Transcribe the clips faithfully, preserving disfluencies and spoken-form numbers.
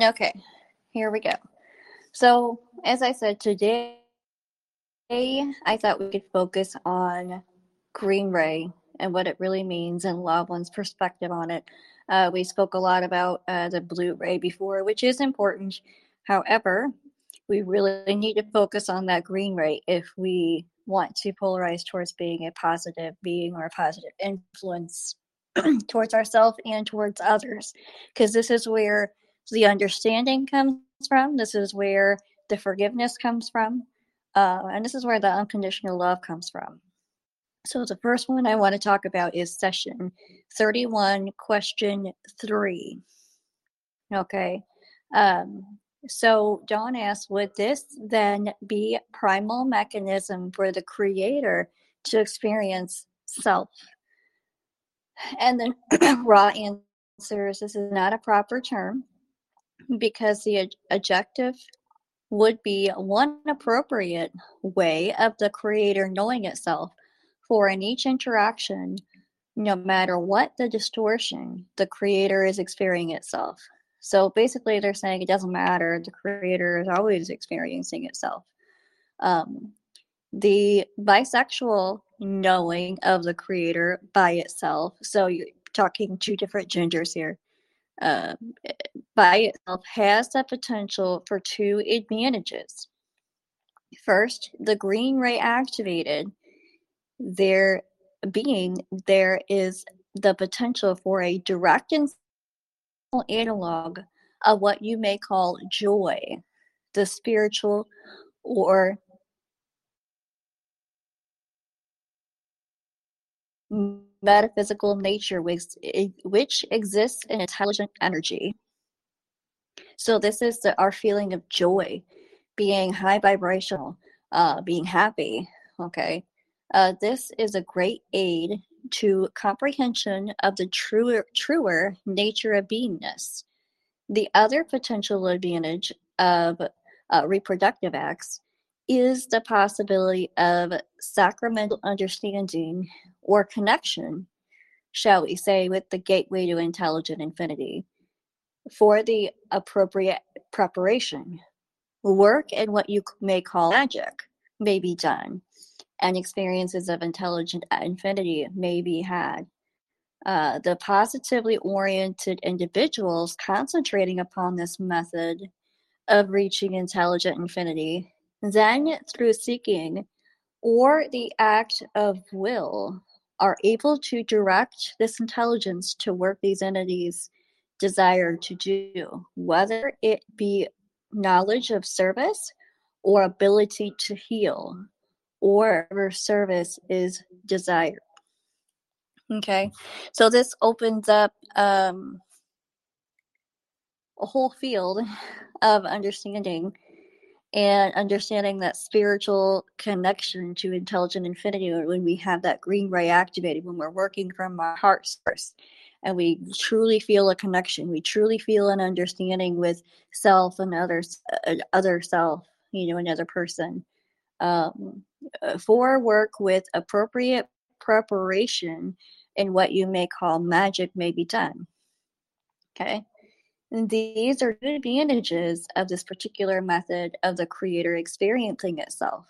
Okay, here we go. So, as I said, today I thought we could focus on Green Ray and what it really means and Law of One's perspective on it. Uh, we spoke a lot about uh, the Blue Ray before, which is important. However, we really need to focus on that Green Ray if we want to polarize towards being a positive being or a positive influence towards ourselves and towards others, because this is where the understanding comes from. This is where the forgiveness comes from. Uh, and this is where the unconditional love comes from. So the first one I want to talk about is session thirty-one, question three. Okay. Um, so Dawn asks, would this then be primal mechanism for the creator to experience self? And then Ra answers, this is not a proper term, because the ad- adjective would be one appropriate way of the creator knowing itself. For in each interaction, no matter what the distortion, the creator is experiencing itself. So basically they're saying it doesn't matter. The creator is always experiencing itself. Um, the bisexual knowing of the creator by itself. So you're talking two different genders here. Uh, by itself has the potential for two advantages. First, the Green Ray activated their being, there is the potential for a direct and analog of what you may call joy, the spiritual or metaphysical nature, which, which exists in intelligent energy. So this is the, our feeling of joy, being high vibrational, uh, being happy, okay? Uh, this is a great aid to comprehension of the truer, truer nature of beingness. The other potential advantage of uh, reproductive acts is the possibility of sacramental understanding or connection, shall we say, with the gateway to intelligent infinity for the appropriate preparation. Work and what you may call magic may be done, and experiences of intelligent infinity may be had. Uh, the positively oriented individuals concentrating upon this method of reaching intelligent infinity, then through seeking or the act of will, are able to direct this intelligence to work these entities desire to do, whether it be knowledge of service or ability to heal, or service is desired. Okay, so this opens up um, a whole field of understanding, and understanding that spiritual connection to intelligent infinity when we have that Green Ray activated, when we're working from our heart source, and we truly feel a connection, we truly feel an understanding with self and others, uh, other self, you know, another person. Um, for work with appropriate preparation and what you may call magic may be done. Okay. And these are good advantages of this particular method of the creator experiencing itself.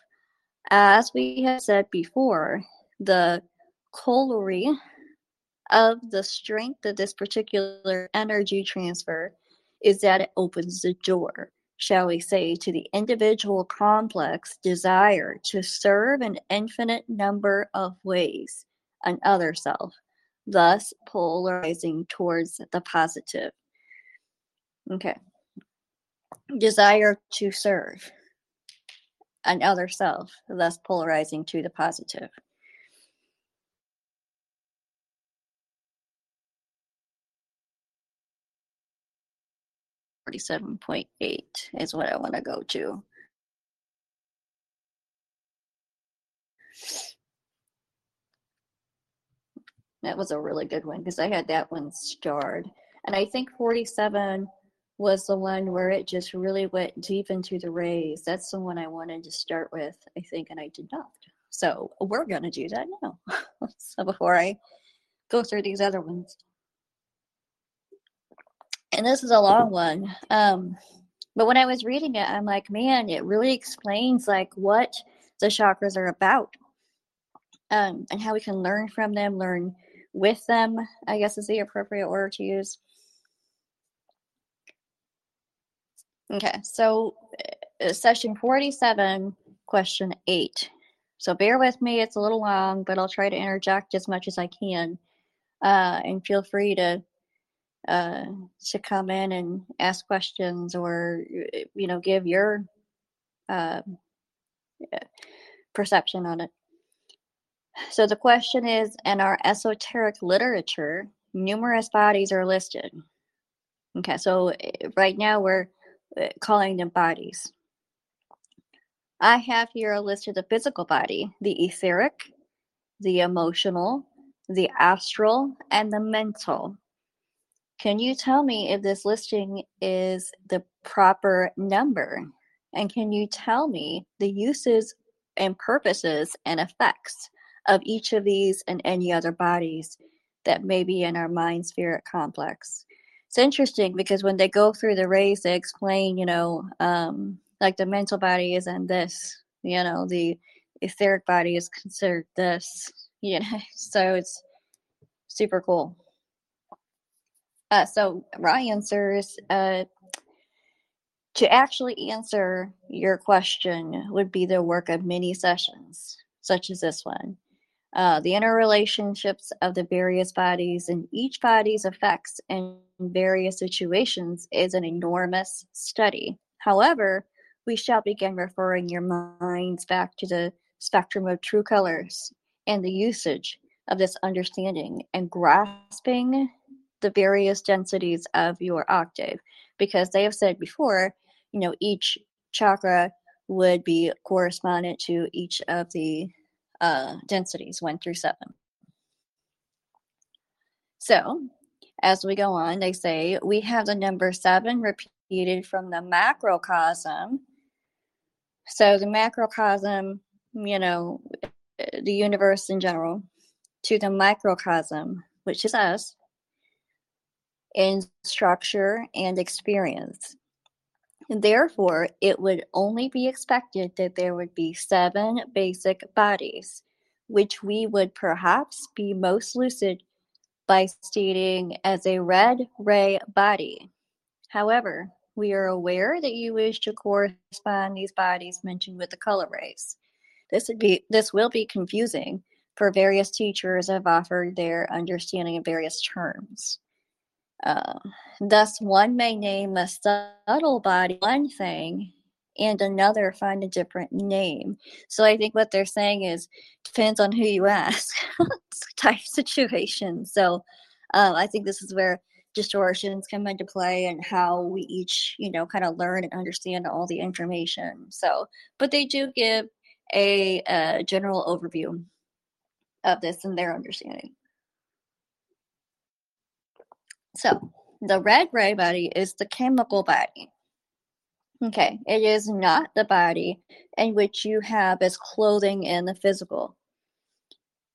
As we have said before, the colory of the strength of this particular energy transfer is that it opens the door, shall we say, to the individual complex desire to serve an infinite number of ways an other self, thus polarizing towards the positive. Okay. Desire to serve an other self, thus polarizing to the positive. forty-seven point eight is what I want to go to. That was a really good one because I had that one starred. And I think forty-seven was the one where it just really went deep into the rays. That's the one I wanted to start with, I think, and I did not. So we're going to do that now. So before I go through these other ones. and this is a long one. Um, but when I was reading it, I'm like, man, it really explains like what the chakras are about, um, and how we can learn from them, learn with them, I guess is the appropriate order to use. Okay, so uh, session forty-seven, question eight. So bear with me, it's a little long, but I'll try to interject as much as I can. Uh, and feel free to uh, to come in and ask questions, or, you know, give your uh, perception on it. So the question is, in our esoteric literature, numerous bodies are listed. Okay, so right now we're calling them bodies. I have here a list of the physical body, the etheric, the emotional, the astral, and the mental. Can you tell me if this listing is the proper number? And can you tell me the uses and purposes and effects of each of these and any other bodies that may be in our mind spirit complex? It's interesting because when they go through the rays, they explain, you know, um, like the mental body is in this, you know, the etheric body is considered this. You know, so it's super cool. Uh, so Ra answers, uh, to actually answer your question would be the work of many sessions, such as this one. Uh, the interrelationships of the various bodies and each body's effects in various situations is an enormous study. However, we shall begin referring your minds back to the spectrum of true colors and the usage of this understanding and grasping the various densities of your octave, because they have said before, you know, each chakra would be correspondent to each of the uh, densities, one through seven. So as we go on, they say we have the number seven repeated from the macrocosm. So the macrocosm, you know, the universe in general, to the microcosm, which is us, in structure and experience. And therefore, it would only be expected that there would be seven basic bodies, which we would perhaps be most lucid by stating as a red ray body. However, we are aware that you wish to correspond these bodies mentioned with the color rays. This would be, this will be confusing, for various teachers have offered their understanding of various terms. Uh, thus, one may name a subtle body one thing, and another find a different name. So I think what they're saying is, depends on who you ask, type situation. So uh, I think this is where distortions come into play, and how we each, you know, kind of learn and understand all the information. So, but they do give a uh, general overview of this and their understanding. So the red ray body is the chemical body. Okay, it is not the body in which you have as clothing in the physical.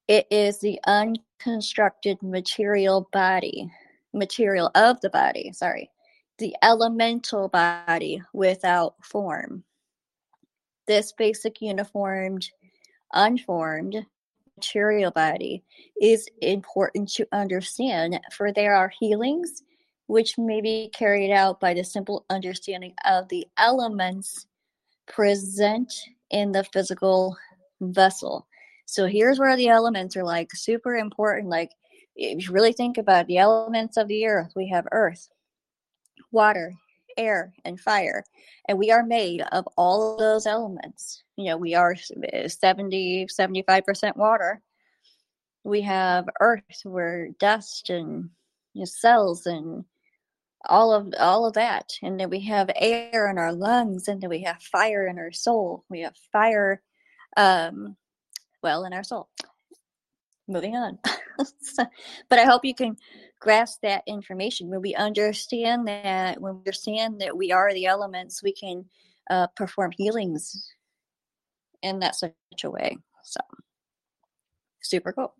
It is the unconstructed material body, material of the body, sorry, the elemental body without form. This basic uniformed, unformed material body is important to understand, for there are healings which may be carried out by the simple understanding of the elements present in the physical vessel. So here's where the elements are like super important. Like if you really think about the elements of the earth, we have earth, water, air, and fire, and we are made of all of those elements. You know, we are seventy, seventy-five percent water. We have earth, we're dust and, you know, cells and all of all of that. And then we have air in our lungs, and then we have fire in our soul. We have fire, um, well, in our soul. Moving on. So, but I hope you can grasp that information. When we understand that, when we understand that we are the elements, we can uh, perform healings in that such a way. So, super cool.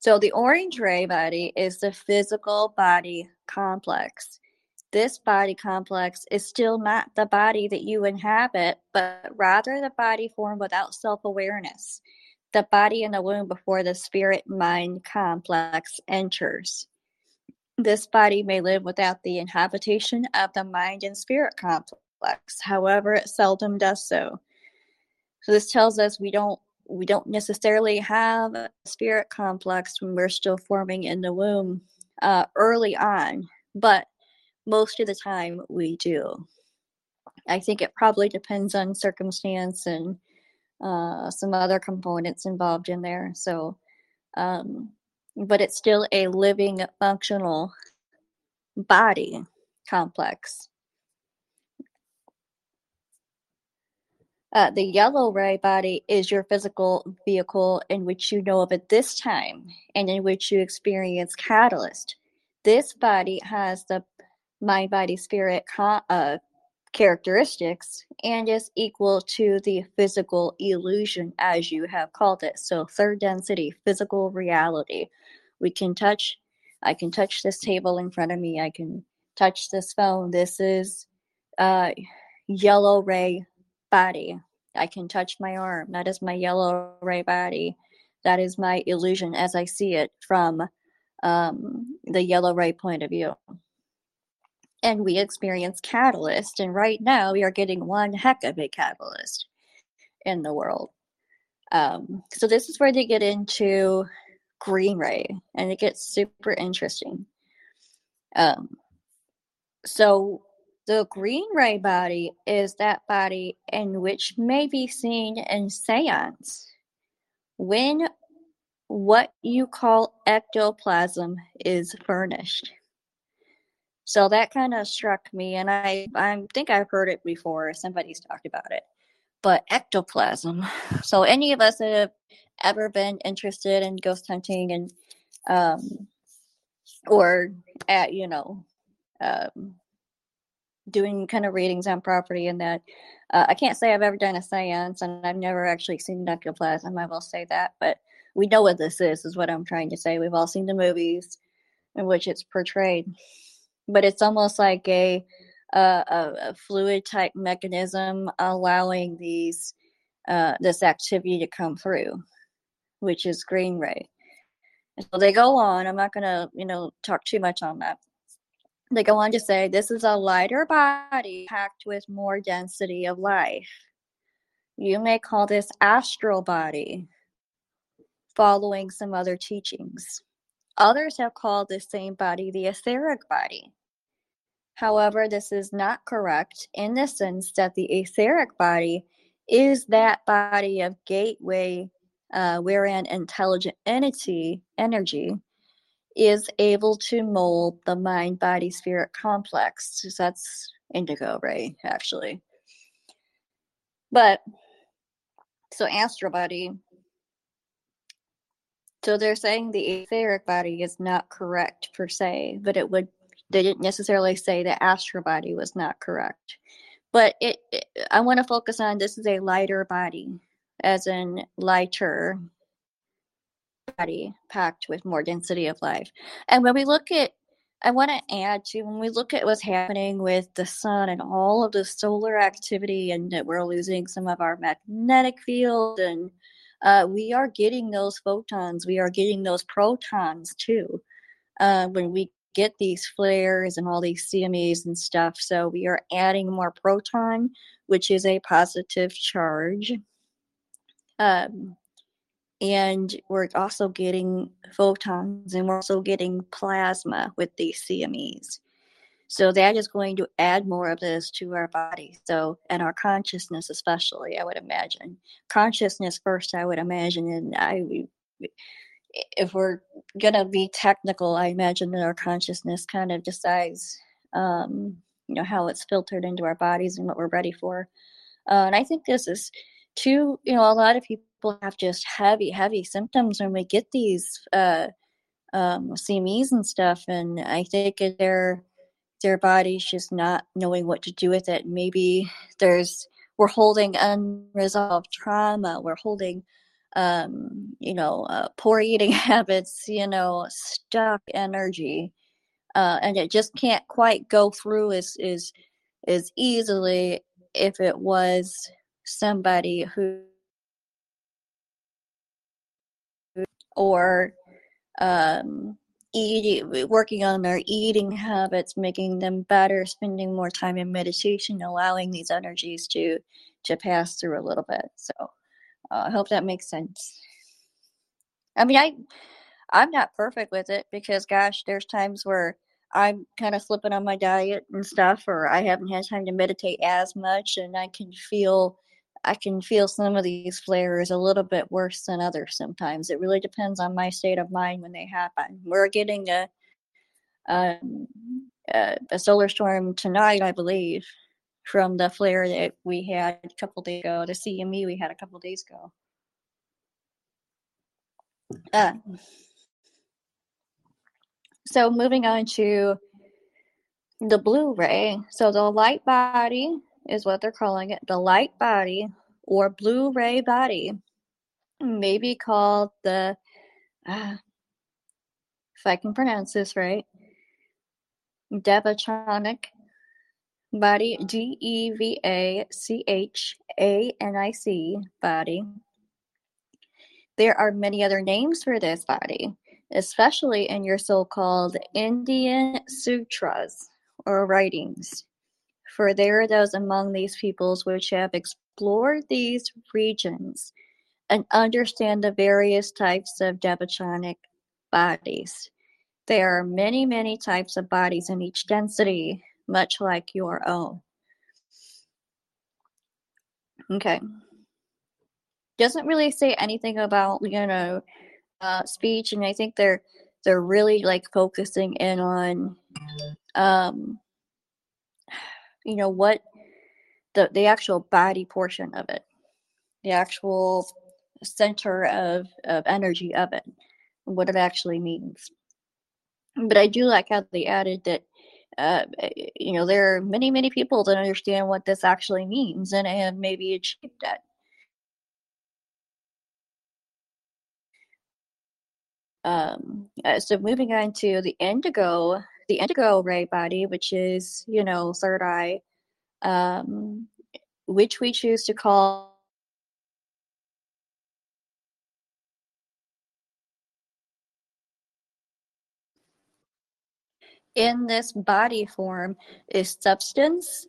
So the orange ray body is the physical body complex. this body complex is still not the body that you inhabit, but rather the body formed without self-awareness, the body in the womb before the spirit-mind complex enters. This body may live without the inhabitation of the mind and spirit complex. However, it seldom does so. So this tells us we don't we don't necessarily have a spirit complex when we're still forming in the womb uh, early on, but most of the time we do. I think it probably depends on circumstance and uh, some other components involved in there. So, um, but it's still a living, functional body complex. Uh, the yellow ray body is your physical vehicle in which you know of at this time and in which you experience catalyst. This body has the mind, body, spirit co- uh, characteristics and is equal to the physical illusion, as you have called it. So third density, physical reality. We can touch, I can touch this table in front of me. I can touch this phone. This is uh, yellow ray body. I can touch my arm. That is my yellow ray body. That is my illusion as I see it from um, the yellow ray point of view. And we experience catalyst. And right now we are getting one heck of a catalyst in the world. Um, so this is where they get into green ray, and it gets super interesting. Um, so the green ray body is that body in which may be seen in seance when what you call ectoplasm is furnished. So that kind of struck me, and I, I think I've heard it before. Somebody's talked about it. But ectoplasm. So any of us that have ever been interested in ghost hunting and um, or at, you know, um, doing kind of readings on property and that. Uh, I can't say I've ever done a seance, and I've never actually seen ectoplasm. I will say that, but we know what this is, is what I'm trying to say. We've all seen the movies in which it's portrayed, but it's almost like a, uh, a, a fluid type mechanism allowing these uh, this activity to come through, which is green ray. So they go on. I'm not going to, you know, talk too much on that. They go on to say, this is a lighter body packed with more density of life. You may call this astral body, following some other teachings. Others have called this same body the etheric body. However, this is not correct in the sense that the etheric body is that body of gateway uh, wherein intelligent entity, energy, is able to mold the mind, body, spirit complex. So that's indigo ray, actually. But, so astral body. So they're saying the etheric body is not correct per se, but it would, they didn't necessarily say the astral body was not correct. But it, it I want to focus on this is a lighter body, as in lighter body packed with more density of life. And when we look at, I want to add to, when we look at what's happening with the sun and all of the solar activity, and that we're losing some of our magnetic field, and uh, we are getting those photons, we are getting those protons too, uh, when we get these flares and all these C M Es and stuff. So we are adding more proton, which is a positive charge. Um, And we're also getting photons, and we're also getting plasma with these C M Es. So that is going to add more of this to our body. So, and our consciousness especially, I would imagine. Consciousness first, I would imagine. And I, if we're going to be technical, I imagine that our consciousness kind of decides, um, you know, how it's filtered into our bodies and what we're ready for. Uh, and I think this is too, you know, a lot of people have just heavy, heavy symptoms when we get these uh, um, C M Es and stuff. And I think their their body's just not knowing what to do with it. Maybe there's we're holding unresolved trauma. We're holding, um, you know, uh, poor eating habits. You know, stuck energy. uh, and it just can't quite go through as, as, as easily if it was somebody who, or um, eating, working on their eating habits, making them better, spending more time in meditation, allowing these energies to to pass through a little bit. So uh, I hope that makes sense. I mean, I, I'm not perfect with it because, gosh, there's times where I'm kind of slipping on my diet and stuff, or I haven't had time to meditate as much, and I can feel I can feel some of these flares a little bit worse than others sometimes. It really depends on my state of mind when they happen. We're getting a um, a, a solar storm tonight, I believe, from the flare that we had a couple days ago, the C M E we had a couple days ago. Uh, so moving on to the blue ray. So the light body is what they're calling it. The light body or blue ray body may be called the, uh, if I can pronounce this right, Devachanic body, D E V A C H A N I C body. There are many other names for this body, especially in your so-called Indian sutras or writings. For there are those among these peoples which have explored these regions and understand the various types of Devachanic bodies. There are many, many types of bodies in each density, much like your own. Okay. Doesn't really say anything about, you know, uh, speech, and I think they're they're really like focusing in on, um. you know, what the the actual body portion of it, the actual center of, of energy of it, what it actually means. But I do like how they added that, uh, you know, there are many, many people that understand what this actually means and have maybe achieved that. Um, so moving on to the indigo The indigo ray body, which is, you know, third eye, um, which we choose to call in this body form, is substance,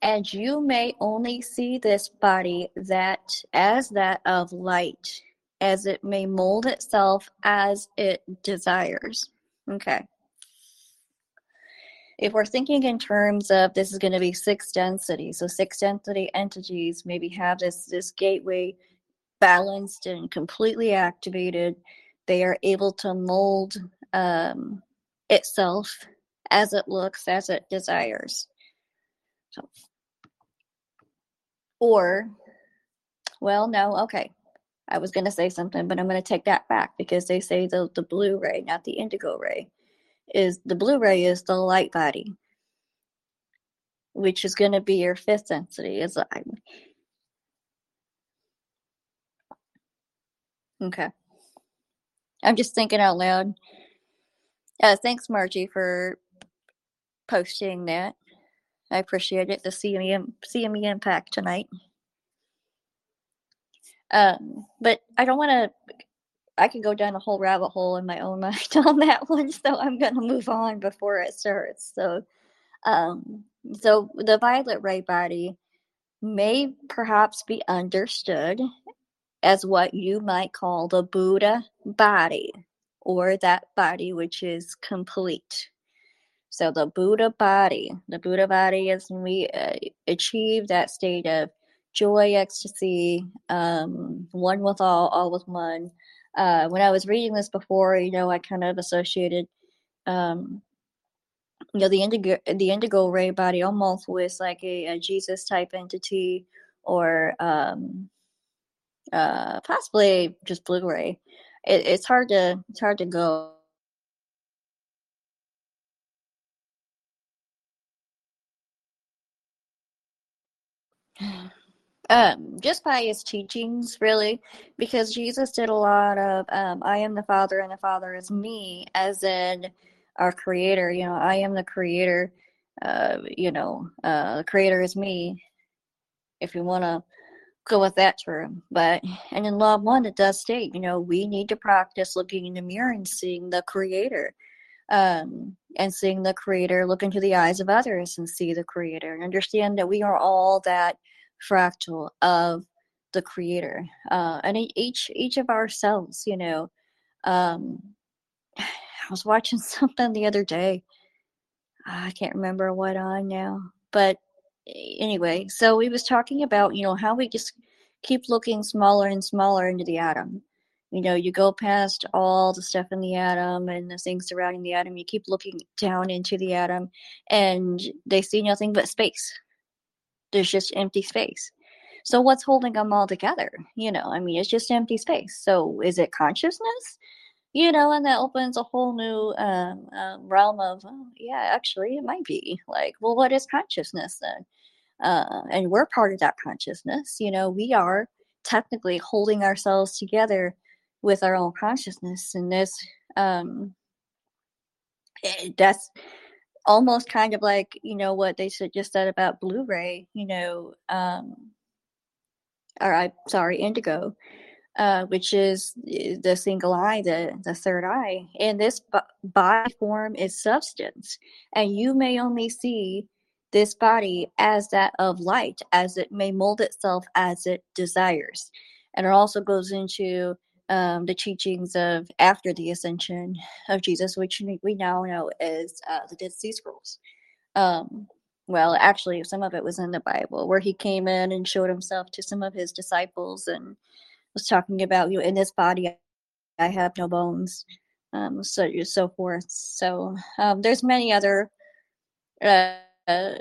and you may only see this body that as that of light, as it may mold itself as it desires. Okay. If we're thinking in terms of this is going to be six density, so six density entities maybe have this, this gateway balanced and completely activated. They are able to mold um, itself as it looks, as it desires. So, or, well, no, okay. I was going to say something, but I'm going to take that back because they say the, the blue ray, not the indigo ray. Is the blue ray is the light body, which is going to be your fifth density. Is like, okay. I'm just thinking out loud. Uh, thanks, Margie, for posting that. I appreciate it. The C M E, C M E impact tonight. Um, but I don't want to. I could go down a whole rabbit hole in my own mind on that one, so I'm going to move on before it starts. So um, so the violet ray body may perhaps be understood as what you might call the Buddha body, or that body which is complete. So the Buddha body, the Buddha body is when we uh, achieve that state of joy, ecstasy, um, one with all, all with one. Uh, when I was reading this before, you know, I kind of associated, um, you know, the indigo, the indigo ray body almost with like a, a Jesus type entity, or um, uh, possibly just blue ray. It, it's hard to it's hard to go. Um, just by his teachings, really, because Jesus did a lot of um, I am the Father and the Father is me, as in our creator. You know, I am the creator. Uh, you know, uh, the creator is me, if you want to go with that term. But, and in Law of One, it does state, you know, we need to practice looking in the mirror and seeing the creator, um, and seeing the creator, look into the eyes of others and see the creator, and understand that we are all that fractal of the creator, uh, and each, each of ourselves, you know. um, I was watching something the other day. I can't remember what on now, but anyway, so we was talking about, you know, how we just keep looking smaller and smaller into the atom. You know, you go past all the stuff in the atom and the things surrounding the atom. You keep looking down into the atom, and they see nothing but space. There's just empty space. So what's holding them all together? You know, I mean, it's just empty space. So is it consciousness? You know, and that opens a whole new um, um, realm of, oh, yeah, actually, it might be. Like, well, what is consciousness then? Uh, and we're part of that consciousness. You know, we are technically holding ourselves together with our own consciousness. And this, um, it, that's almost kind of like, you know, what they just said about Blue Ray, you know, um, or I'm sorry, Indigo. Uh, which is the single eye, the, the third eye. And this b- body form is substance. And you may only see this body as that of light, as it may mold itself as it desires. And it also goes into um, the teachings of after the ascension of Jesus, which we now know is uh, the Dead Sea Scrolls. Um, well, actually, some of it was in the Bible, where he came in and showed himself to some of his disciples and was talking about, you know, in this body I have no bones, um, so so forth. So um, there's many other uh, uh,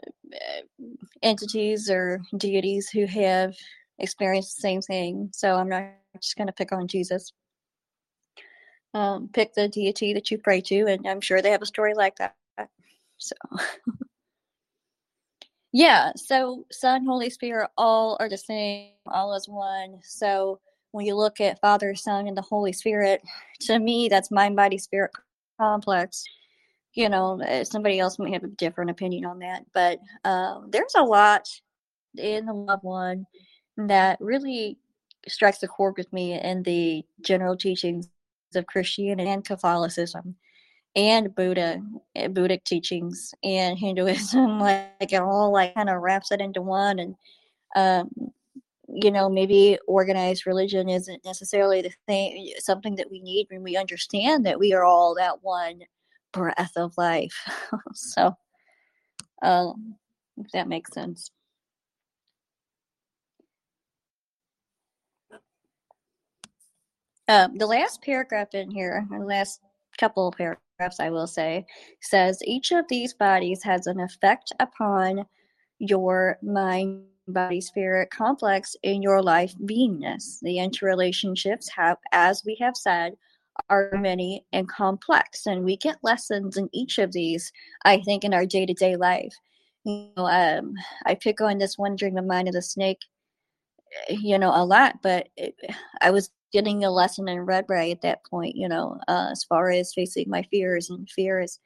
entities or deities who have experienced the same thing. So I'm not just going to pick on Jesus. Um, pick the deity that you pray to, and I'm sure they have a story like that. So. Yeah. So Son, Holy Spirit, all are the same. All is one. So when you look at Father, Son, and the Holy Spirit, to me, that's mind, body, spirit complex. You know, somebody else might have a different opinion on that, but uh, there's a lot in the Law of One that really strikes the chord with me in the general teachings of Christianity and Catholicism and Buddha, Buddhic teachings and Hinduism. Like it all like kind of wraps it into one. And um, you know, maybe organized religion isn't necessarily the thing, something that we need when we understand that we are all that one breath of life. So, um, if that makes sense. Um, the last paragraph in here, the last couple of paragraphs, I will say, says each of these bodies has an effect upon your mind, body, spirit complex in your life beingness. The interrelationships have, as we have said, are many and complex, and we get lessons in each of these, I think, in our day-to-day life. You know, um, I pick on this one during the Mind of the Snake, you know, a lot, but it, I was getting a lesson in Red Ray at that point, you know, uh, as far as facing my fears, and fear is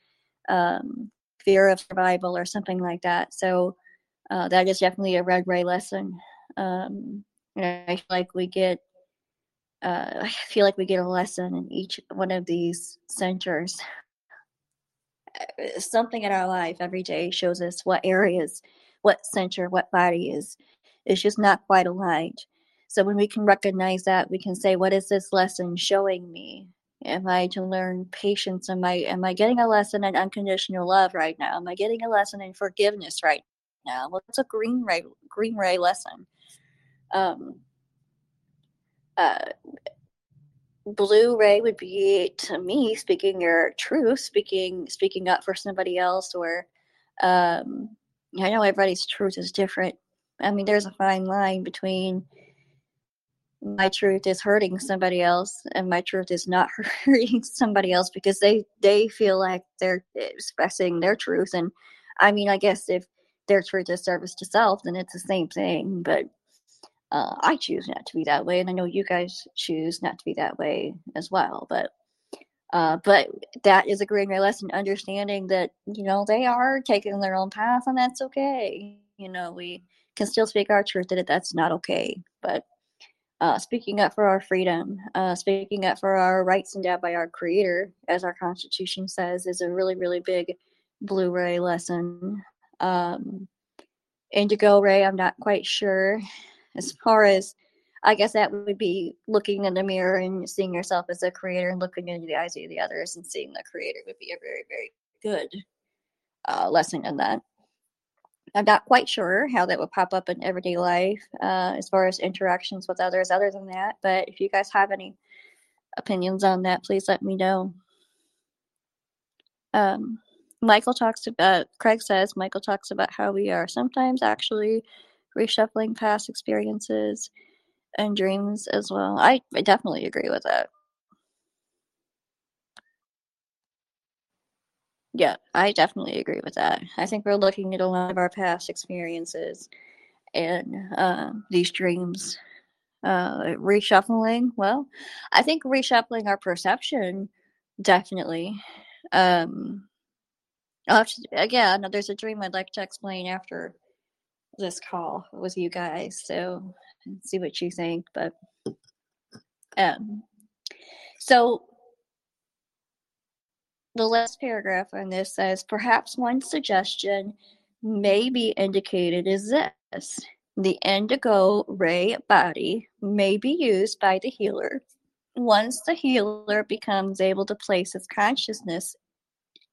um, fear of survival or something like that. So Uh, that is definitely a Red Ray lesson. Um, and I feel like we get, uh, I feel like we get a lesson in each one of these centers. Something in our life every day shows us what areas, what center, what body is. It's just not quite aligned. So when we can recognize that, we can say, "What is this lesson showing me? Am I to learn patience? Am I am I getting a lesson in unconditional love right now? Am I getting a lesson in forgiveness right now?" Now, well, it's a Green Ray, Green Ray lesson. Um, uh, Blue Ray would be, to me, speaking your truth, speaking speaking up for somebody else. Or um, I know everybody's truth is different. I mean, there's a fine line between my truth is hurting somebody else and my truth is not hurting somebody else because they they feel like they're expressing their truth. And I mean, I guess if their truth is service to self, then it's the same thing. But uh, I choose not to be that way, and I know you guys choose not to be that way as well. But Uh, but that is a Green Ray lesson, understanding that, you know, they are taking their own path, and that's okay. You know, we can still speak our truth, that that's not okay. But uh, speaking up for our freedom, uh, speaking up for our rights endowed by our Creator, as our Constitution says, is a really, really big Blue Ray lesson. Um, Indigo Ray, I'm not quite sure. As far as, I guess that would be looking in the mirror and seeing yourself as a creator, and looking into the eyes of the others and seeing the creator would be a very, very good uh, lesson in that. I'm not quite sure how that would pop up in everyday life uh, as far as interactions with others other than that. But if you guys have any opinions on that, please let me know. Um, Michael talks about, Craig says, Michael talks about how we are sometimes actually reshuffling past experiences and dreams as well. I, I definitely agree with that. Yeah, I definitely agree with that. I think we're looking at a lot of our past experiences and uh, these dreams. Uh, reshuffling, well, I think reshuffling our perception, definitely. Um, I'll have to, again, there's a dream I'd like to explain after this call with you guys, so see what you think. But um, so the last paragraph on this says, perhaps one suggestion may be indicated is this: the indigo ray body may be used by the healer once the healer becomes able to place his consciousness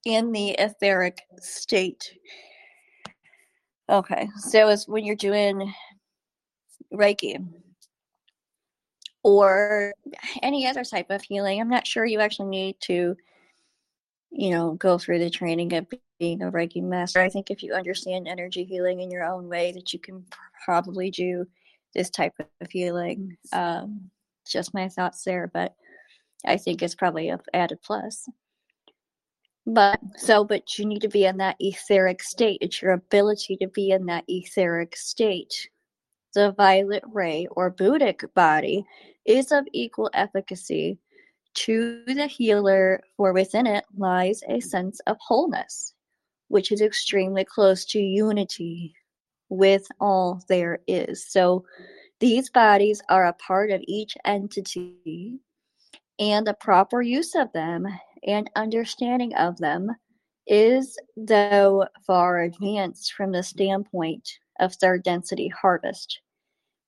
in the etheric state. Okay, so it's when you're doing Reiki or any other type of healing. I'm not sure you actually need to, you know, go through the training of being a Reiki master. I think if you understand energy healing in your own way, that you can probably do this type of healing. Um, just my thoughts there, but I think it's probably an added plus. But so, but you need to be in that etheric state. It's your ability to be in that etheric state. The violet ray or Buddhic body is of equal efficacy to the healer, for within it lies a sense of wholeness, which is extremely close to unity with all there is. So these bodies are a part of each entity, and the proper use of them and understanding of them is, though, far advanced from the standpoint of third density harvest.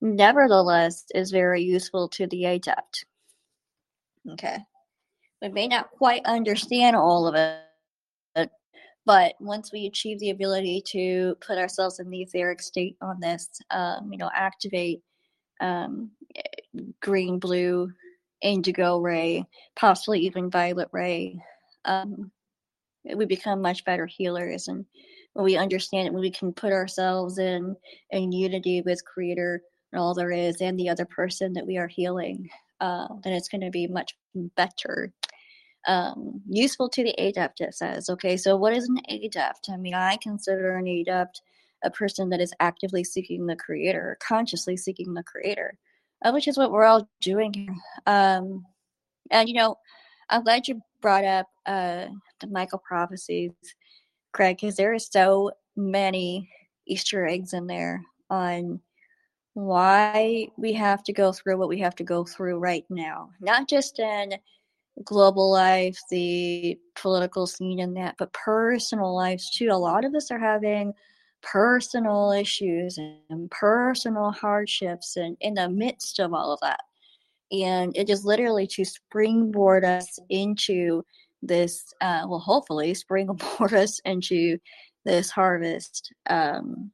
Nevertheless, is very useful to the adept. Okay. We may not quite understand all of it, but once we achieve the ability to put ourselves in the etheric state on this, um, you know, activate um, green, blue, indigo ray, possibly even violet ray, um, we become much better healers. And when we understand it, when we can put ourselves in, in unity with Creator and all there is and the other person that we are healing, uh, then it's going to be much better. Um, useful to the adept, it says. Okay, so what is an adept? I mean, I consider an adept a person that is actively seeking the Creator, consciously seeking the Creator, uh, which is what we're all doing here. Um, and, you know, I'm glad you brought up uh, the Michael prophecies, Craig, because there is so many Easter eggs in there on why we have to go through what we have to go through right now. Not just in global life, the political scene and that, but personal lives too. A lot of us are having personal issues and personal hardships and in the midst of all of that. And it is literally to springboard us into this, uh, well, hopefully springboard us into this harvest, um,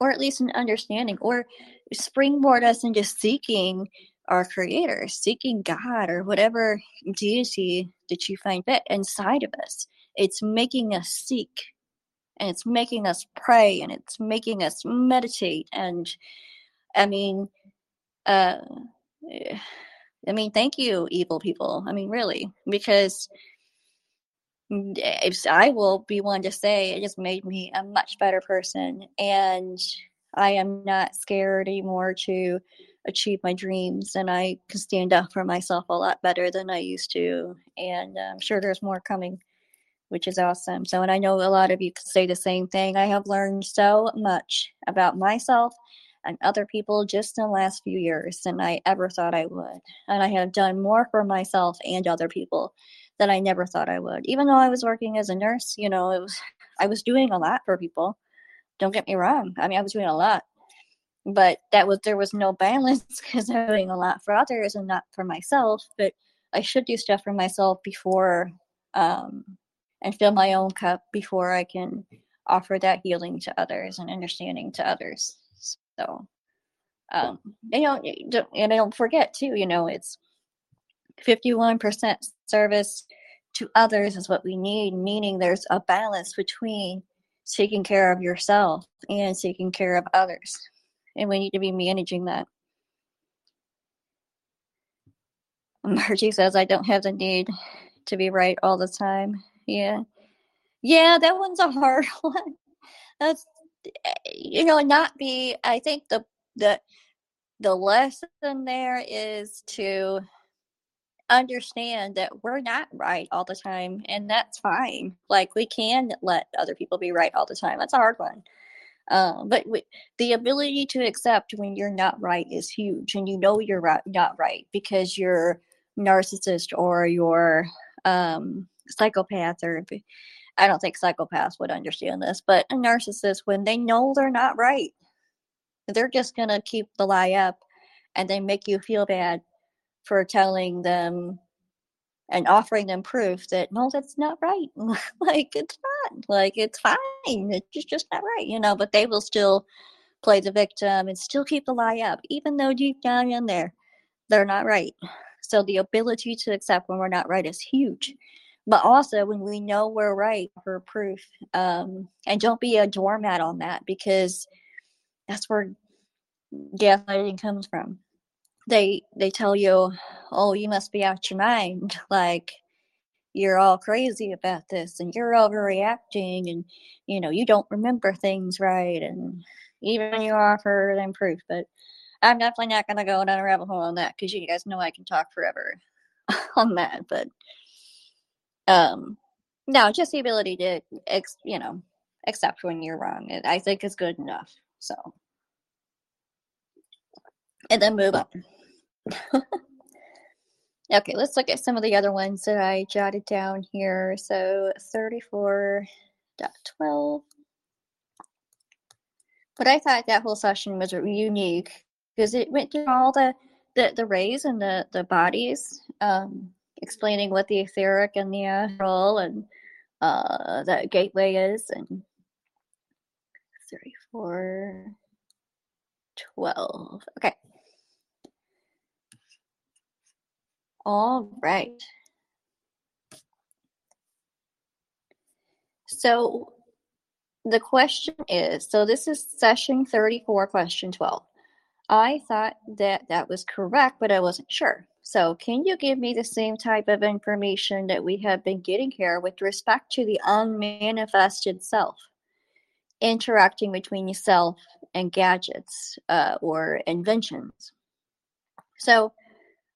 or at least an understanding, or springboard us into seeking our Creator, seeking God, or whatever deity that you find fit inside of us. It's making us seek, and it's making us pray, and it's making us meditate. And I mean, uh, I mean, thank you, evil people. I mean, really, because I will be one to say it just made me a much better person, and I am not scared anymore to achieve my dreams, and I can stand up for myself a lot better than I used to. And I'm sure there's more coming, which is awesome. So, and I know a lot of you can say the same thing. I have learned so much about myself and other people just in the last few years than I ever thought I would. And I have done more for myself and other people than I never thought I would. Even though I was working as a nurse, you know, it was, I was doing a lot for people. Don't get me wrong. I mean, I was doing a lot. But that was, there was no balance because I was doing a lot for others and not for myself. But I should do stuff for myself before um, and fill my own cup before I can offer that healing to others and understanding to others. So, um, they don't, and I don't forget too, you know, it's fifty-one percent service to others is what we need, meaning there's a balance between taking care of yourself and taking care of others. And we need to be managing that. Margie says, I don't have the need to be right all the time. Yeah. Yeah, that one's a hard one. That's, you know, not be, I think the, the, the lesson there is to understand that we're not right all the time, and that's fine. Like, we can let other people be right all the time. That's a hard one. Um, but we, the ability to accept when you're not right is huge, and you know you're right, not right because you're narcissist or you're um, psychopath, or I don't think psychopaths would understand this, but a narcissist, when they know they're not right, they're just going to keep the lie up, and they make you feel bad for telling them and offering them proof that, no, that's not right. Like, it's not. Like, it's fine. It's just, just not right, you know. But they will still play the victim and still keep the lie up, even though deep down in there, they're not right. So the ability to accept when we're not right is huge. But also, when we know we're right, for proof, um, and don't be a doormat on that, because that's where gaslighting comes from. They they tell you, oh, you must be out your mind, like you're all crazy about this, and you're overreacting, and you know you don't remember things right, and even you offer them proof. But I'm definitely not going to go down a rabbit hole on that, because you guys know I can talk forever on that. But um, no, just the ability to ex- you know accept when you're wrong, I think, is good enough. So, and then move on. Okay, let's look at some of the other ones that I jotted down here. So thirty-four point twelve. But I thought that whole session was unique because it went through all the, the, the rays and the, the bodies, um, explaining what the etheric and the astral and uh, the gateway is. And thirty-four twelve. Okay. All right. So the question is, so this is session thirty-four, question twelve. I thought that that was correct, but I wasn't sure. So can you give me the same type of information that we have been getting here with respect to the unmanifested self interacting between yourself and gadgets uh, or inventions? So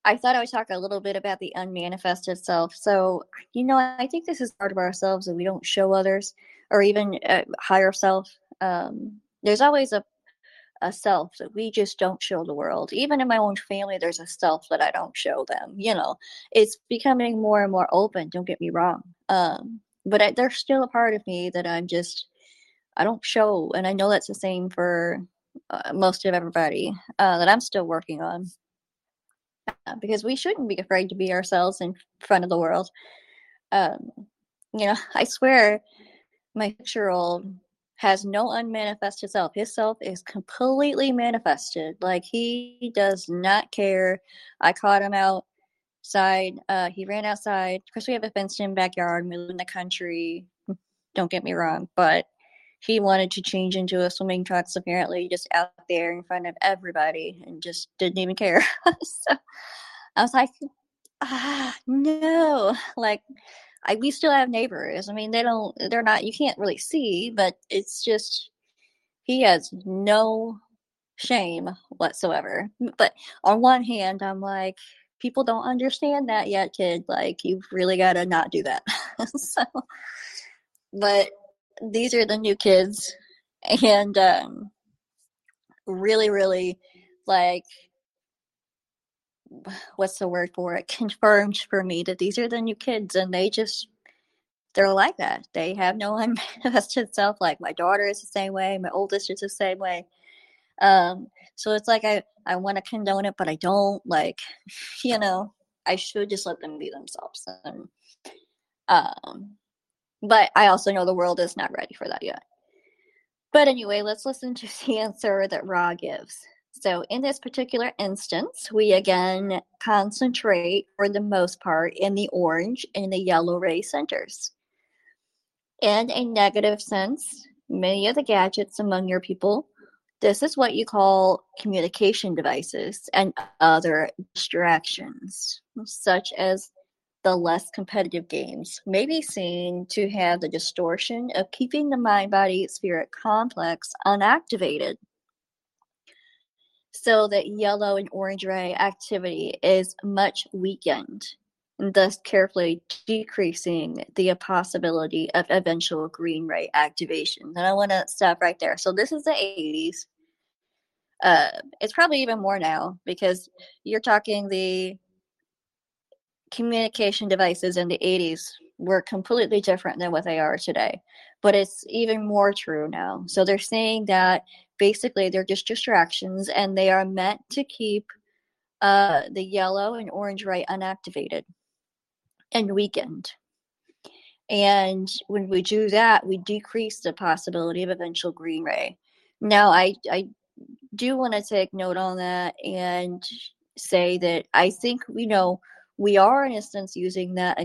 I thought I would talk a little bit about the unmanifested self. So, you know, I think this is part of ourselves that we don't show others, or even uh, higher self. Um, there's always a a self that we just don't show the world. Even in my own family, there's a self that I don't show them. You know, it's becoming more and more open. Don't get me wrong. Um, but I, there's still a part of me that I'm just, I don't show. And I know that's the same for uh, most of everybody uh, that I'm still working on. Because we shouldn't be afraid to be ourselves in front of the world. Um, you know, I swear my six-year-old has no unmanifested self. His self is completely manifested. Like, he does not care. I caught him outside. Uh, he ran outside. Of course, we have a fenced-in backyard. We live in the country. Don't get me wrong. But he wanted to change into a swimming trunks, apparently, just out there in front of everybody, and just didn't even care. So I was like, ah, no. Like, I, we still have neighbors. I mean, they don't, they're not, you can't really see, but it's just, he has no shame whatsoever. But on one hand, I'm like, people don't understand that yet, kid. Like, you've really got to not do that. So, but these are the new kids. And um, really, really, like, what's the word for it? Confirmed for me that these are the new kids. And they just, they're like that. They have no unmanifested self. Like, my daughter is the same way. My oldest is the same way. Um, so it's like I, I want to condone it, but I don't. Like, you know, I should just let them be themselves. And, um, but I also know the world is not ready for that yet. But anyway, let's listen to the answer that Ra gives. So in this particular instance, we again concentrate for the most part in the orange and the yellow ray centers. In a negative sense, many of the gadgets among your people, this is what you call communication devices and other distractions, such as the less competitive games, may be seen to have the distortion of keeping the mind-body-spirit complex unactivated, so that yellow and orange ray activity is much weakened, and thus carefully decreasing the possibility of eventual green ray activation. And I want to stop right there. So this is the eighties. Uh, it's probably even more now, because you're talking the communication devices in the eighties were completely different than what they are today. But it's even more true now. So they're saying that basically they're just distractions, and they are meant to keep uh, the yellow and orange ray unactivated and weakened. And when we do that, we decrease the possibility of eventual green ray. Now, I, I do want to take note on that and say that I think, you know, we are, in a sense, using that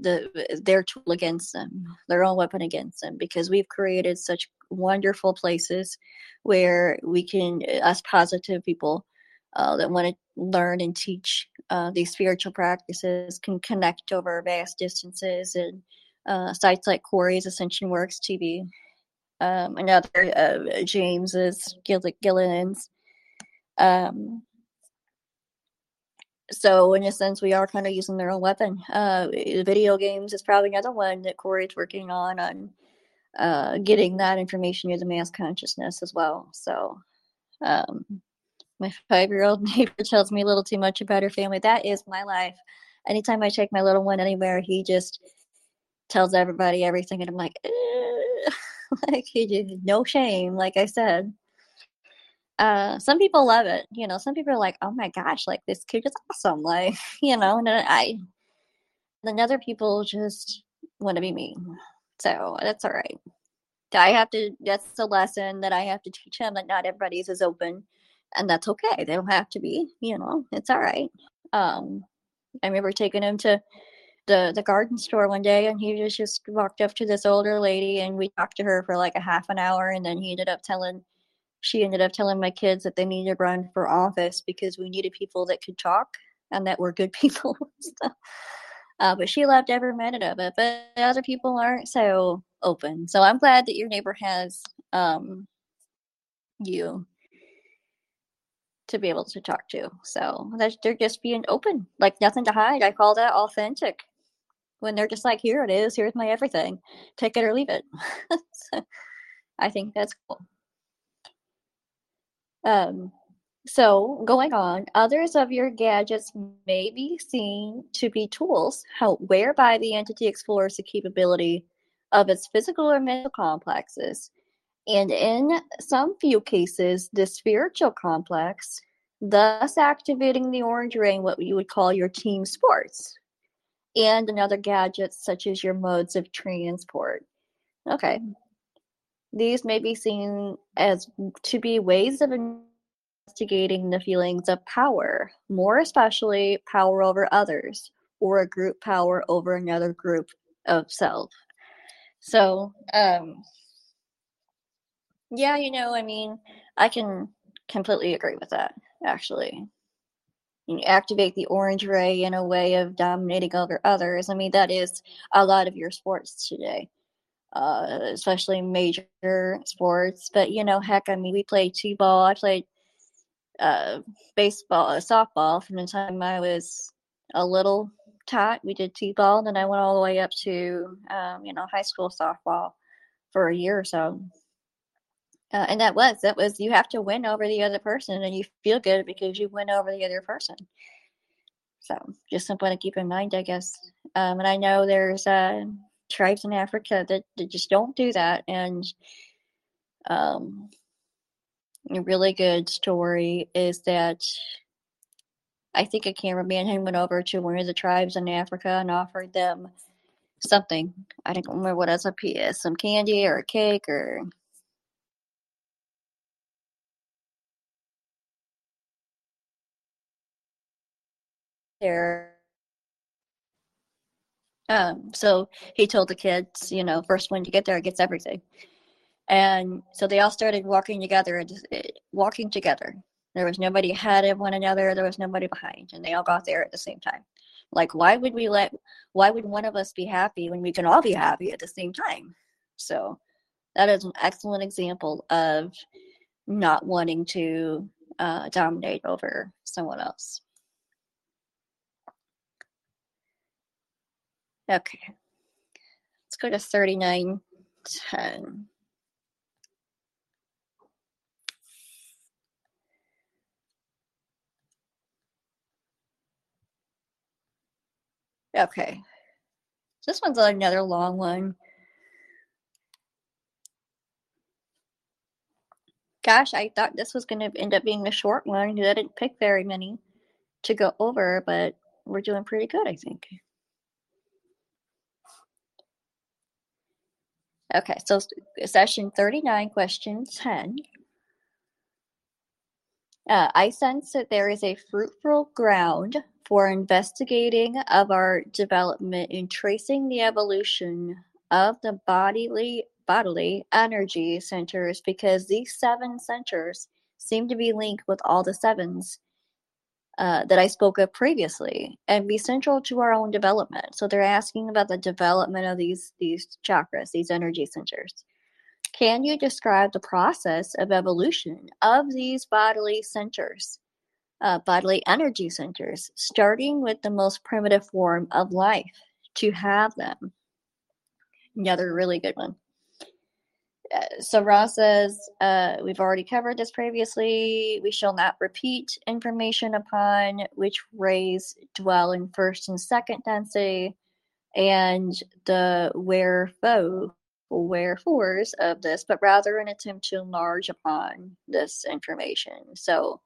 the their tool against them, their own weapon against them, because we've created such wonderful places where we can, us positive people uh, that want to learn and teach uh, these spiritual practices, can connect over vast distances, and uh, sites like Corey's Ascension Works T V, um, and other uh, James's, Gilliland's. Um, So in a sense, we are kind of using their own weapon. Uh, video games is probably another one that Corey's working on, on uh, getting that information to the mass consciousness as well. So um, my five-year-old neighbor tells me a little too much about her family. That is my life. Anytime I take my little one anywhere, he just tells everybody everything. And I'm like, like he did, no shame, like I said. Uh, some people love it, you know, some people are like, oh my gosh, like this kid is awesome. Like, you know, and I, then other people just want to be mean. So that's all right. I have to, that's the lesson that I have to teach him, that not everybody's as open, and that's okay. They don't have to be, you know, it's all right. Um, I remember taking him to the, the garden store one day, and he just, just walked up to this older lady, and we talked to her for like a half an hour. And then he ended up telling She ended up telling my kids that they needed to run for office because we needed people that could talk and that were good people. So, uh, but she loved every minute of it. But other people aren't so open. So I'm glad that your neighbor has um, you to be able to talk to. So that's, they're just being open, like nothing to hide. I call that authentic, when they're just like, here it is. Here's my everything. Take it or leave it. So I think that's cool. Um, so going on, others of your gadgets may be seen to be tools how, whereby the entity explores the capability of its physical or mental complexes. And in some few cases, the spiritual complex, thus activating the orange ray in what you would call your team sports and another gadgets such as your modes of transport. Okay. These may be seen as to be ways of investigating the feelings of power, more especially power over others, or a group power over another group of self. So, um, yeah, you know, I mean, I can completely agree with that, actually. You activate the orange ray in a way of dominating over others. I mean, that is a lot of your sports today. Uh, especially major sports. But, you know, heck, I mean, we played t-ball. I played uh, baseball, uh, softball from the time I was a little tot. We did t-ball, and then I went all the way up to, um, you know, high school softball for a year or so. Uh, and that was, that was, you have to win over the other person, and you feel good because you win over the other person. So just something to keep in mind, I guess. Um, and I know there's uh, tribes in Africa that, that just don't do that. And um, a really good story is that I think a cameraman had went over to one of the tribes in Africa and offered them something. I don't remember what else, some candy or a cake or... there. Um, so he told the kids, you know, first one to get there gets everything. And so they all started walking together, and walking together. There was nobody ahead of one another. There was nobody behind, and they all got there at the same time. Like, why would we let, why would one of us be happy when we can all be happy at the same time? So that is an excellent example of not wanting to uh, dominate over someone else. Okay, let's go to thirty-nine ten. Okay, this one's another long one. Gosh, I thought this was going to end up being a short one because I didn't pick very many to go over, but we're doing pretty good, I think. Okay, so session thirty-nine, question ten. Uh, I sense that there is a fruitful ground for investigating of our development in tracing the evolution of the bodily bodily energy centers, because these seven centers seem to be linked with all the sevens uh, that I spoke of previously and be central to our own development. So they're asking about the development of these, these chakras, these energy centers. Can you describe the process of evolution of these bodily centers? Uh, bodily energy centers, starting with the most primitive form of life, to have them. Another really good one. Uh, so Ra says, uh, we've already covered this previously. We shall not repeat information upon which rays dwell in first and second density, and the wherefore, wherefores of this, but rather an attempt to enlarge upon this information. So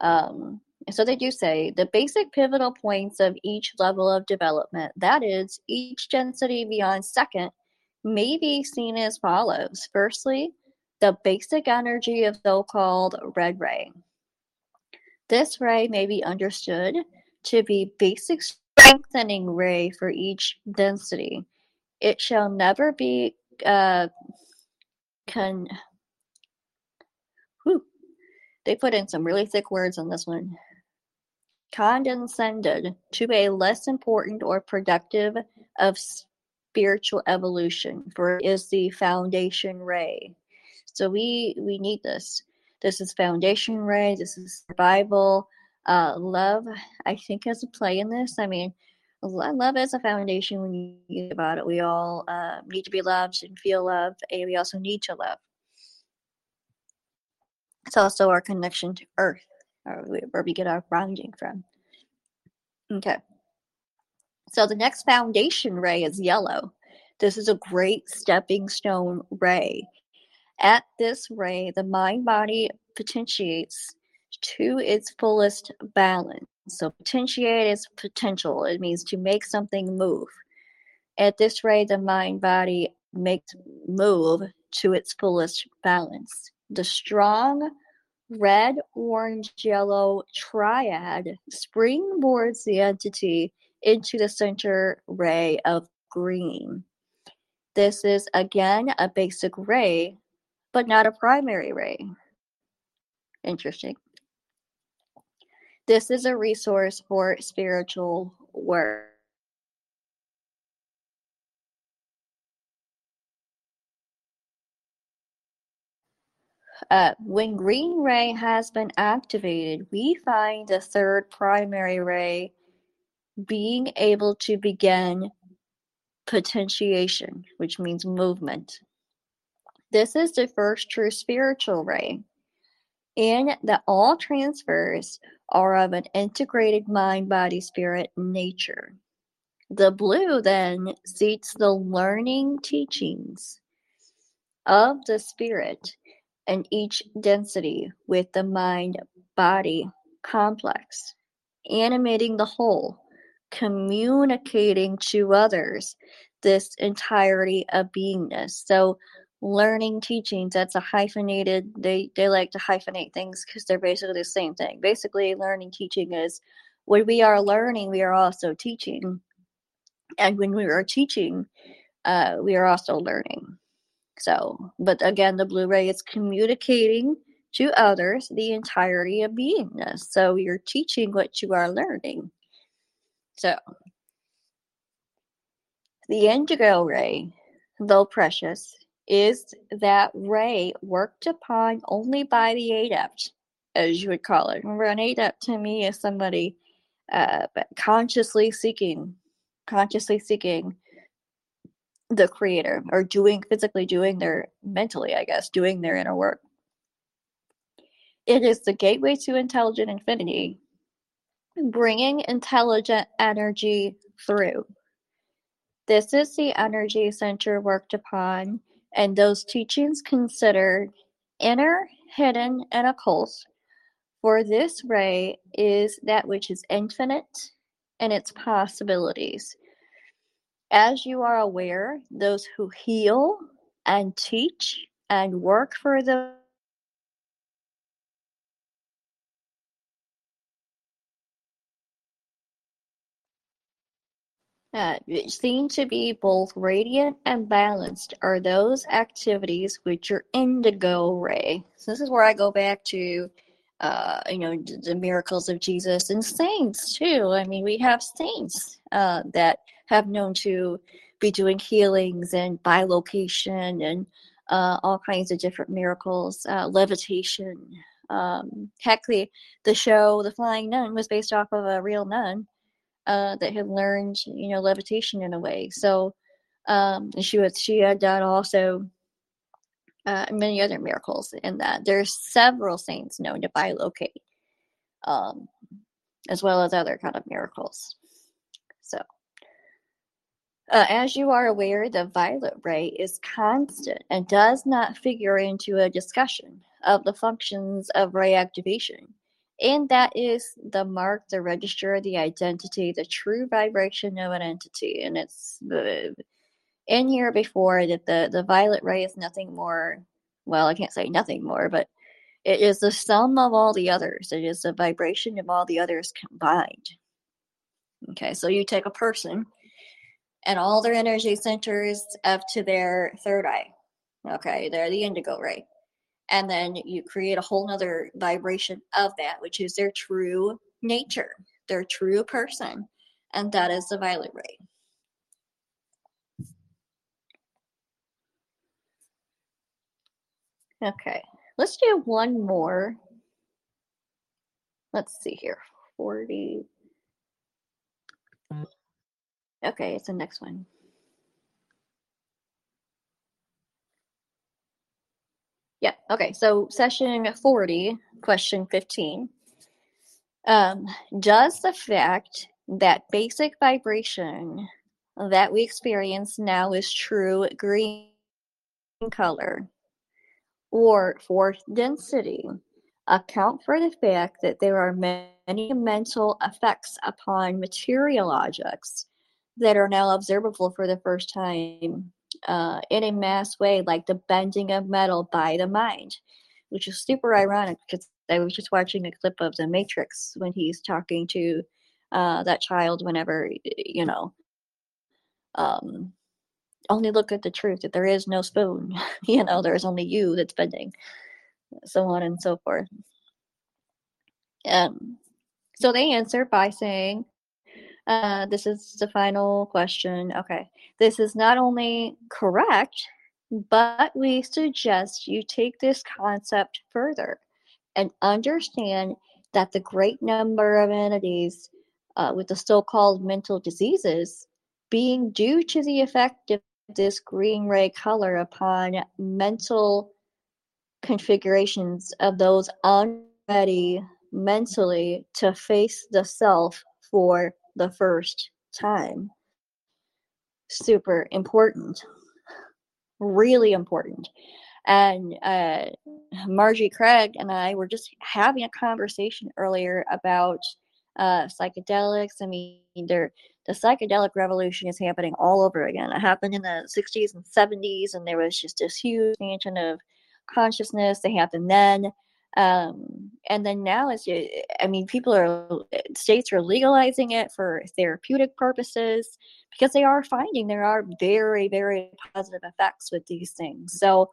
Um, and so they do say the basic pivotal points of each level of development, that is, each density beyond second, may be seen as follows. Firstly, the basic energy of so-called red ray. This ray may be understood to be basic strengthening ray for each density. It shall never be uh, con... Whew. They put in some really thick words on this one. Condescended to a less important or productive of spiritual evolution, for it is the foundation ray. So we we need this. This is foundation ray. This is survival. Uh, love, I think, has a play in this. I mean, love is a foundation when you think about it. We all uh, need to be loved and feel love, and we also need to love. It's also our connection to Earth, where we get our grounding from. Okay. So the next foundation ray is yellow. This is a great stepping stone ray. At this ray, the mind-body potentiates to its fullest balance. So potentiate is potential. It means to make something move. At this ray, the mind-body makes move to its fullest balance. The strong red, orange, yellow triad springboards the entity into the center ray of green. This is, again, a basic ray, but not a primary ray. Interesting. This is a resource for spiritual work. Uh, when Green Ray has been activated, we find the third primary ray being able to begin potentiation, which means movement. This is the first true spiritual ray, and that all transfers are of an integrated mind, body, spirit, nature. The blue then seeks the learning teachings of the spirit in each density with the mind-body complex, animating the whole, communicating to others this entirety of beingness. So learning teachings, that's a hyphenated, they, they like to hyphenate things because they're basically the same thing. Basically, learning teaching is when we are learning, we are also teaching. And when we are teaching, uh, we are also learning. So, but again, the blue ray is communicating to others the entirety of beingness. So you're teaching what you are learning. So, the indigo ray, though precious, is that ray worked upon only by the adept, as you would call it. Remember, an adept to me is somebody uh, consciously seeking, consciously seeking the creator, or doing, physically doing their, mentally, I guess, doing their inner work. It is the gateway to intelligent infinity, bringing intelligent energy through. This is the energy center worked upon, and those teachings considered inner, hidden, and occult. For this ray is that which is infinite in its possibilities. As you are aware, those who heal and teach and work for the Uh, seem to be both radiant and balanced are those activities which are indigo ray. So this is where I go back to, uh, you know, the miracles of Jesus and saints too. I mean, we have saints uh, that have known to be doing healings and bilocation and uh, all kinds of different miracles, uh, levitation. Um, heck, the, the show The Flying Nun was based off of a real nun. Uh, that had learned, you know, levitation in a way. So um, she was, she had done also uh, many other miracles in that. There's several saints known to bilocate, um, as well as other kind of miracles. So uh, as you are aware, the violet ray is constant and does not figure into a discussion of the functions of ray activation. And that is the mark, the register, the identity, the true vibration of an entity. And it's in here before that the, the violet ray is nothing more, well, I can't say nothing more, but it is the sum of all the others. It is the vibration of all the others combined. Okay, so you take a person and all their energy centers up to their third eye. Okay, they're the indigo ray. And then you create a whole other vibration of that, which is their true nature, their true person. And that is the violet ray. Okay, let's do one more. Let's see here. forty. Okay, it's the next one. Yeah, okay, so session forty, question fifteen. Um, does the fact that basic vibration that we experience now is true green color or fourth density account for the fact that there are many mental effects upon material objects that are now observable for the first time? Uh, in a mass way, like the bending of metal by the mind, which is super ironic because I was just watching a clip of the Matrix when he's talking to uh, that child whenever, you know, um, only look at the truth, that there is no spoon, you know, there's only you that's bending, so on and so forth. Um, so they answer by saying, Uh, this is the final question. Okay. This is not only correct, But we suggest you take this concept further and understand that the great number of entities uh, with the so-called mental diseases being due to the effect of this green ray color upon mental configurations of those unready mentally to face the self for the first time. Super important. Really important. And uh, Margie Craig and I were just having a conversation earlier about uh, psychedelics. I mean, the psychedelic revolution is happening all over again. It happened in the sixties and seventies, and there was just this huge expansion of consciousness that happened then. Um, and then now, it's, I mean, people are, states are legalizing it for therapeutic purposes because they are finding there are very, very positive effects with these things. So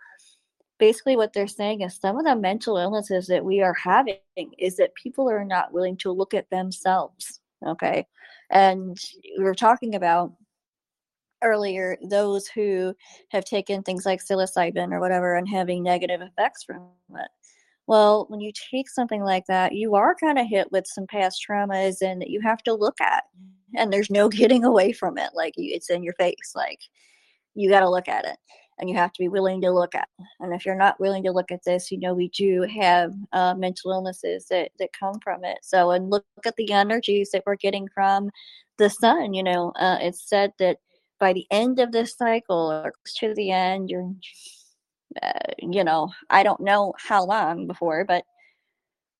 basically what they're saying is some of the mental illnesses that we are having is that people are not willing to look at themselves. Okay. And we were talking about earlier, those who have taken things like psilocybin or whatever and having negative effects from it. Well, when you take something like that, you are kind of hit with some past traumas and that you have to look at, and there's no getting away from it. Like, it's in your face. Like, you got to look at it, and you have to be willing to look at it. And if you're not willing to look at this, you know, we do have uh, mental illnesses that, that come from it. So, and look at the energies that we're getting from the sun. You know, uh, it's said that by the end of this cycle or to the end, you're... Uh, you know, I don't know how long before, but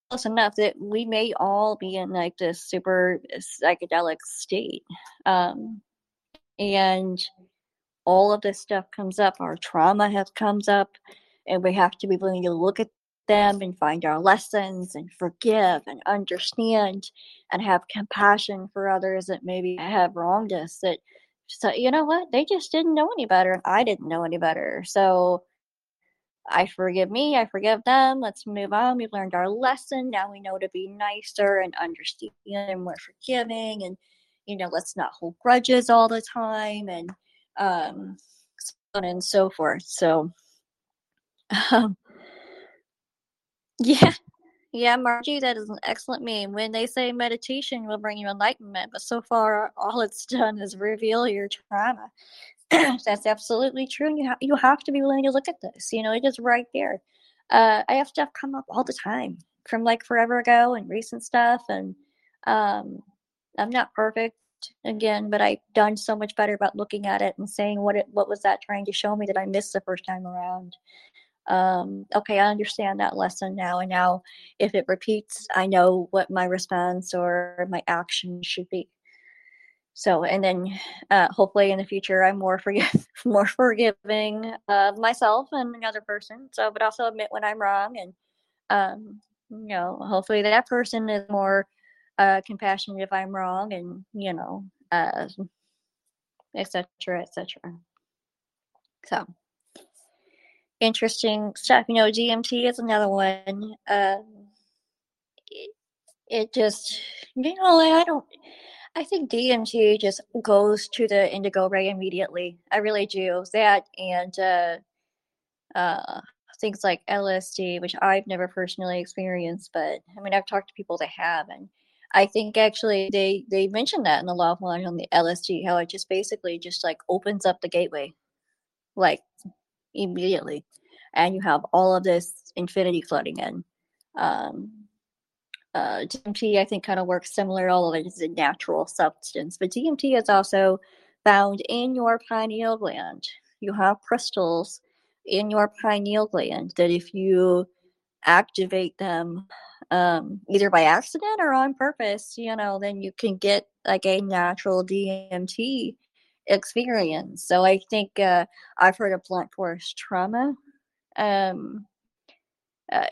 close enough that we may all be in like this super psychedelic state. Um, and all of this stuff comes up, our trauma has comes up, and we have to be willing to look at them and find our lessons and forgive and understand and have compassion for others that maybe have wronged us. That, so, you know what, they just didn't know any better, and I didn't know any better. So I forgive me, I forgive them, let's move on. We've learned our lesson. Now we know to be nicer and understand and more forgiving, and, you know, let's not hold grudges all the time, and um, so on and so forth. So, um, yeah. Yeah, Margie, that is an excellent meme. When they say meditation will bring you enlightenment, but so far all it's done is reveal your trauma. That's absolutely true, and you, ha- you have to be willing to look at this. You know, it is right there. Uh, I have stuff come up all the time from, like, forever ago and recent stuff, and um, I'm not perfect, again, but I've done so much better about looking at it and saying, what it, what was that trying to show me that I missed the first time around? Um, okay, I understand that lesson now, and now if it repeats, I know what my response or my action should be. So, and then uh, hopefully in the future, I'm more forgive, more forgiving of myself and another person. So, but also admit when I'm wrong, and um, you know, hopefully that person is more uh, compassionate if I'm wrong, and, you know, uh, et cetera, et cetera. So, interesting stuff. You know, D M T is another one. Uh, it, it just, you know, I don't. I think D M T just goes to the Indigo Ray immediately. I really do. That and uh, uh, things like L S D, which I've never personally experienced, but I mean, I've talked to people that have, and I think actually they, they mentioned that in the Law of One on the L S D, how it just basically just like opens up the gateway, like immediately, and you have all of this infinity flooding in. Um, Uh, D M T, I think, kind of works similar, although it is a natural substance. But D M T is also found in your pineal gland. You have crystals in your pineal gland that if you activate them um, either by accident or on purpose, you know, then you can get like a natural D M T experience. So I think uh, I've heard of blunt force trauma. Um Uh,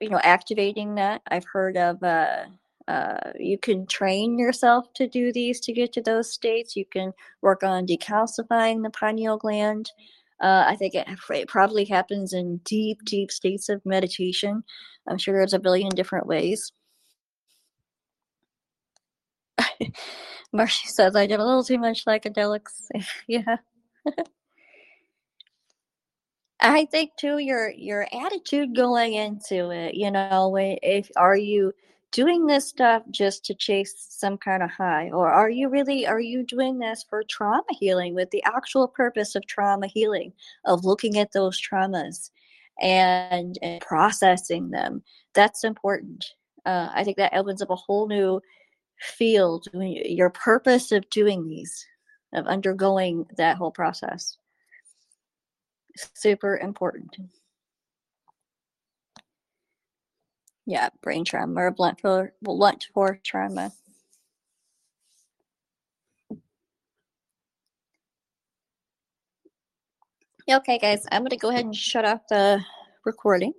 you know, activating that. I've heard of uh, uh, you can train yourself to do these to get to those states. You can work on decalcifying the pineal gland. Uh, I think it, it probably happens in deep, deep states of meditation. I'm sure there's a billion different ways. Marcy says, I did a little too much psychedelics. Yeah. I think too, your your attitude going into it, you know, if are you doing this stuff just to chase some kind of high, or are you really, are you doing this for trauma healing with the actual purpose of trauma healing, of looking at those traumas and, and processing them? That's important. Uh, I think that opens up a whole new field, your purpose of doing these, of undergoing that whole process. Super important. Yeah, brain trauma or blunt for, blunt for trauma. Okay, guys, I'm going to go ahead and shut off the recording.